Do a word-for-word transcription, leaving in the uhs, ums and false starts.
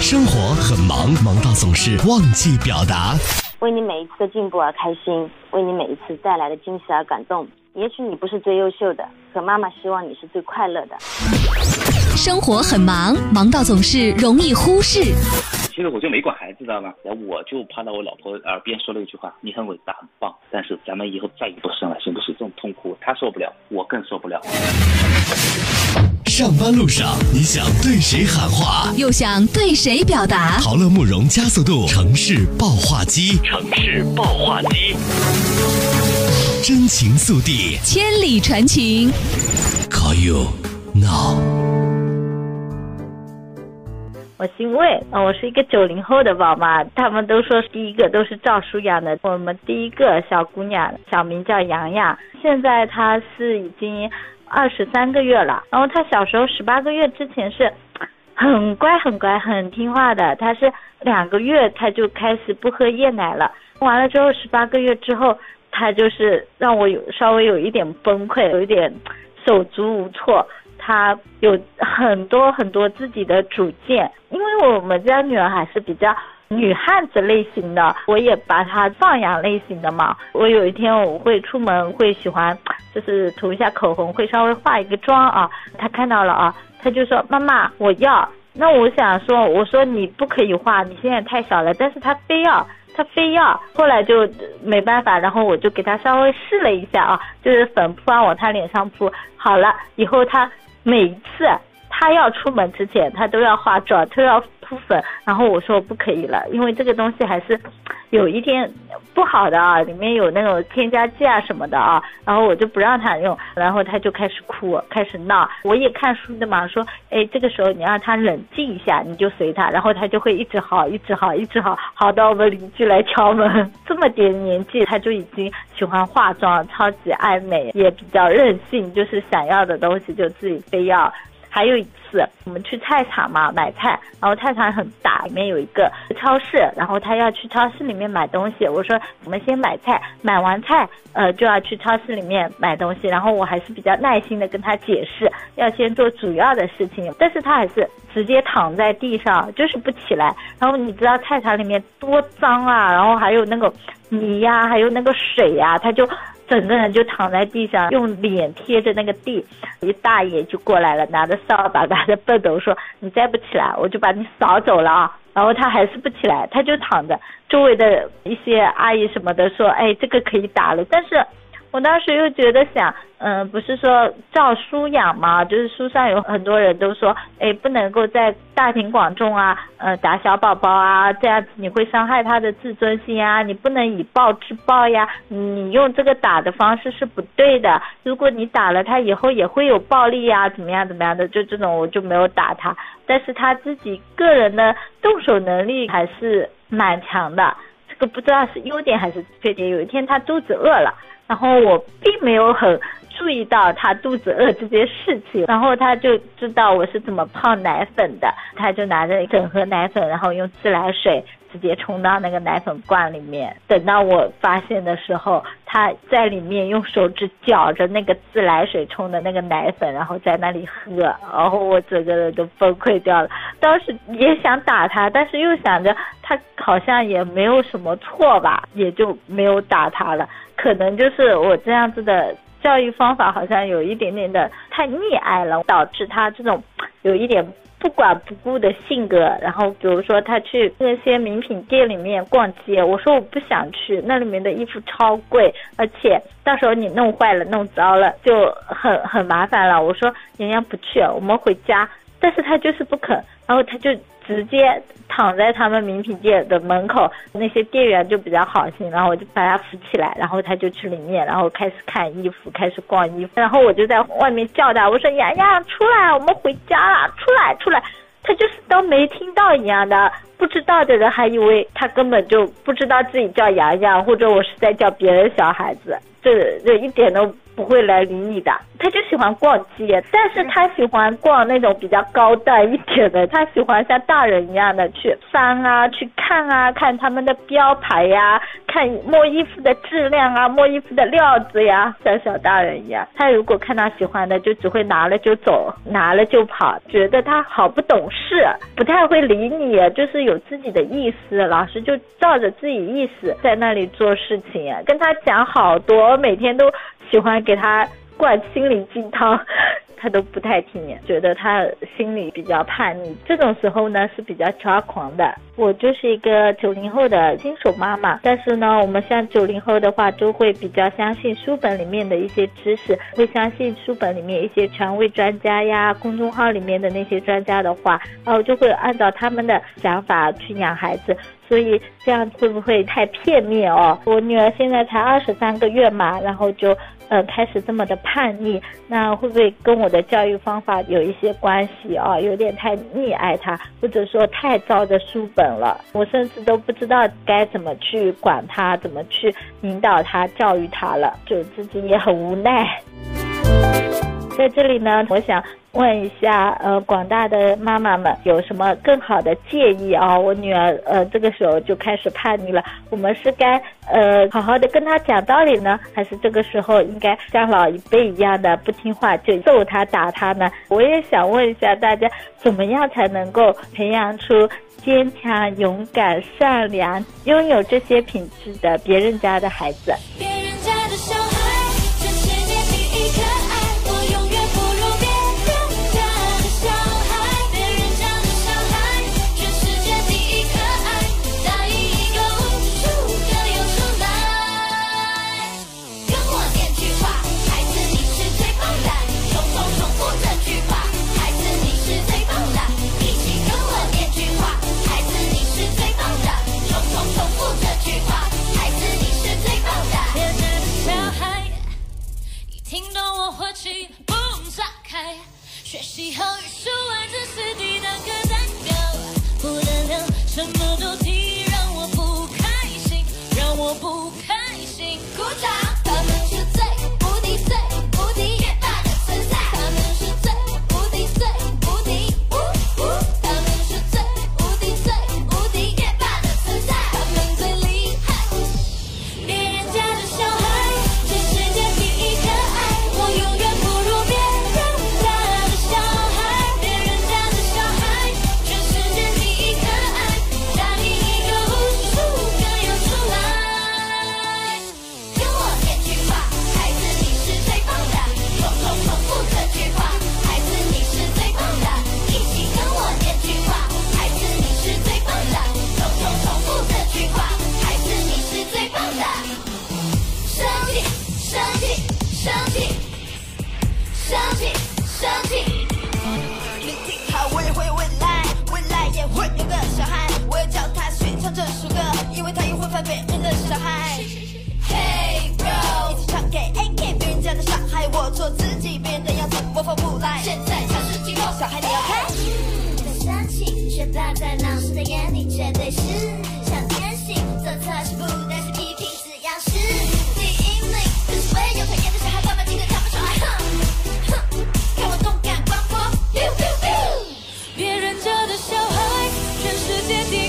生活很忙，忙到总是忘记表达。为你每一次的进步而开心，为你每一次带来的惊喜而感动。也许你不是最优秀的，可妈妈希望你是最快乐的。生活很忙，忙到总是容易忽视。其实我就没管孩子，知道吗？我就趴到我老婆耳边说了一句话：“你很伟大，很棒，但是咱们以后再也不生了，是不是？”这种痛苦她受不了，我更受不了。上班路上，你想对谁喊话，又想对谁表达？陶乐慕容加速度城市爆话机，城市爆话机，真情速递，千里传情。Call you now。我姓魏，我是一个九零后的宝妈，他们都说第一个都是赵叔养的，我们第一个小姑娘小名叫洋洋，现在她是已经二十三个月了，然后他小时候十八个月之前是很乖很乖很听话的，他是两个月他就开始不喝夜奶了，完了之后十八个月之后他就是让我有稍微有一点崩溃，有一点手足无措，他有很多很多自己的主见，因为我们家女儿还是比较女汉子类型的，我也把她放养类型的嘛。我有一天我会出门，会喜欢就是涂一下口红，会稍微化一个妆啊。她看到了啊，她就说妈妈我要。那我想说，我说你不可以化，你现在太小了。但是她非要，她非要。后来就没办法，然后我就给她稍微试了一下啊，就是粉扑啊往她脸上扑。好了，以后她每一次她要出门之前，她都要化妆，都要敷粉，然后我说不可以了，因为这个东西还是有一点不好的啊，里面有那种添加剂啊什么的啊，然后我就不让他用，然后他就开始哭，开始闹。我也看书的嘛，说，哎，这个时候你让他冷静一下，你就随他，然后他就会一直好，一直好，一直好，好到我们邻居来敲门。这么点年纪，他就已经喜欢化妆，超级爱美，也比较任性，就是想要的东西就自己非要。还有一次我们去菜场嘛买菜，然后菜场很大，里面有一个超市，然后他要去超市里面买东西，我说我们先买菜，买完菜呃就要去超市里面买东西，然后我还是比较耐心的跟他解释要先做主要的事情，但是他还是直接躺在地上就是不起来，然后你知道菜场里面多脏啊，然后还有那个泥呀、啊、还有那个水呀、啊，他就整个人就躺在地上，用脸贴着那个地，一大爷就过来了，拿着扫把拿着畚斗说：“你再不起来，我就把你扫走了啊！”然后他还是不起来，他就躺着。周围的一些阿姨什么的说：“哎，这个可以打了。”但是，我当时又觉得想，嗯、呃，不是说照书养嘛，就是书上有很多人都说，哎，不能够在大庭广众啊，呃，打小宝宝啊，这样子你会伤害他的自尊心啊，你不能以暴制暴呀，你用这个打的方式是不对的，如果你打了他以后也会有暴力啊，怎么样怎么样的，就这种我就没有打他，但是他自己个人的动手能力还是蛮强的，这个不知道是优点还是缺点。有一天他肚子饿了。然后我并没有很注意到他肚子饿这件事情，然后他就知道我是怎么泡奶粉的，他就拿着整盒奶粉，然后用自来水直接冲到那个奶粉罐里面，等到我发现的时候，他在里面用手指搅着那个自来水冲的那个奶粉，然后在那里喝，然后我整个人都崩溃掉了。当时也想打他，但是又想着他好像也没有什么错吧，也就没有打他了。可能就是我这样子的教育方法好像有一点点的太溺爱了，导致他这种有一点不管不顾的性格。然后比如说他去那些名品店里面逛街，我说我不想去，那里面的衣服超贵，而且到时候你弄坏了弄糟了就很很麻烦了，我说人家不去，我们回家，但是他就是不肯，然后他就直接躺在他们名品店的门口，那些店员就比较好心，然后我就把他扶起来，然后他就去里面，然后开始看衣服，开始逛衣服，然后我就在外面叫他，我说洋洋出来，我们回家了，出来出来，他就是当没听到一样的，不知道的人还以为他根本就不知道自己叫洋洋，或者我是在叫别人小孩子，这这一点都不会来理你的，他就喜欢逛街，但是他喜欢逛那种比较高端一点的，他喜欢像大人一样的去翻啊，去看啊，看他们的标牌呀、啊，看摸衣服的质量啊，摸衣服的料子呀，像小大人一样。他如果看他喜欢的，就只会拿了就走，拿了就跑，觉得他好不懂事，不太会理你，就是有自己的意思，老是就照着自己意思在那里做事情、啊、跟他讲好多，每天都喜欢给他灌心灵鸡汤，他都不太听，觉得他心里比较叛逆，这种时候呢是比较抓狂的。我就是一个九零后的新手妈妈，但是呢我们像九零后的话都会比较相信书本里面的一些知识，会相信书本里面一些权威专家呀，公众号里面的那些专家的话，然后就会按照他们的想法去养孩子，所以这样会不会太片面哦？我女儿现在才二十三个月嘛，然后就呃开始这么的叛逆，那会不会跟我的教育方法有一些关系啊、哦？有点太溺爱他，或者说太照着书本了，我甚至都不知道该怎么去管他，怎么去引导他、教育他了，就自己也很无奈。在这里呢，我想问一下，呃，广大的妈妈们有什么更好的建议啊、哦？我女儿，呃，这个时候就开始叛逆了，我们是该，呃，好好的跟她讲道理呢，还是这个时候应该像老一辈一样的不听话就揍她、打她呢？我也想问一下大家，怎么样才能够培养出坚强、勇敢、善良、拥有这些品质的别人家的孩子？别人家的小孩，全世界第一可爱。学习好语数外，这是第三个蛋糕，不得了，什么都提，让我不开心，让我不开心。鼓掌，他们是最无敌、最无敌灭霸的存在，他们是最无敌、最无敌，他们是最无敌、最无敌灭霸的存在，他们最厉害。别人家的小孩，全世界第一可爱，我永远不如别人。别人家的小孩，全世界第一。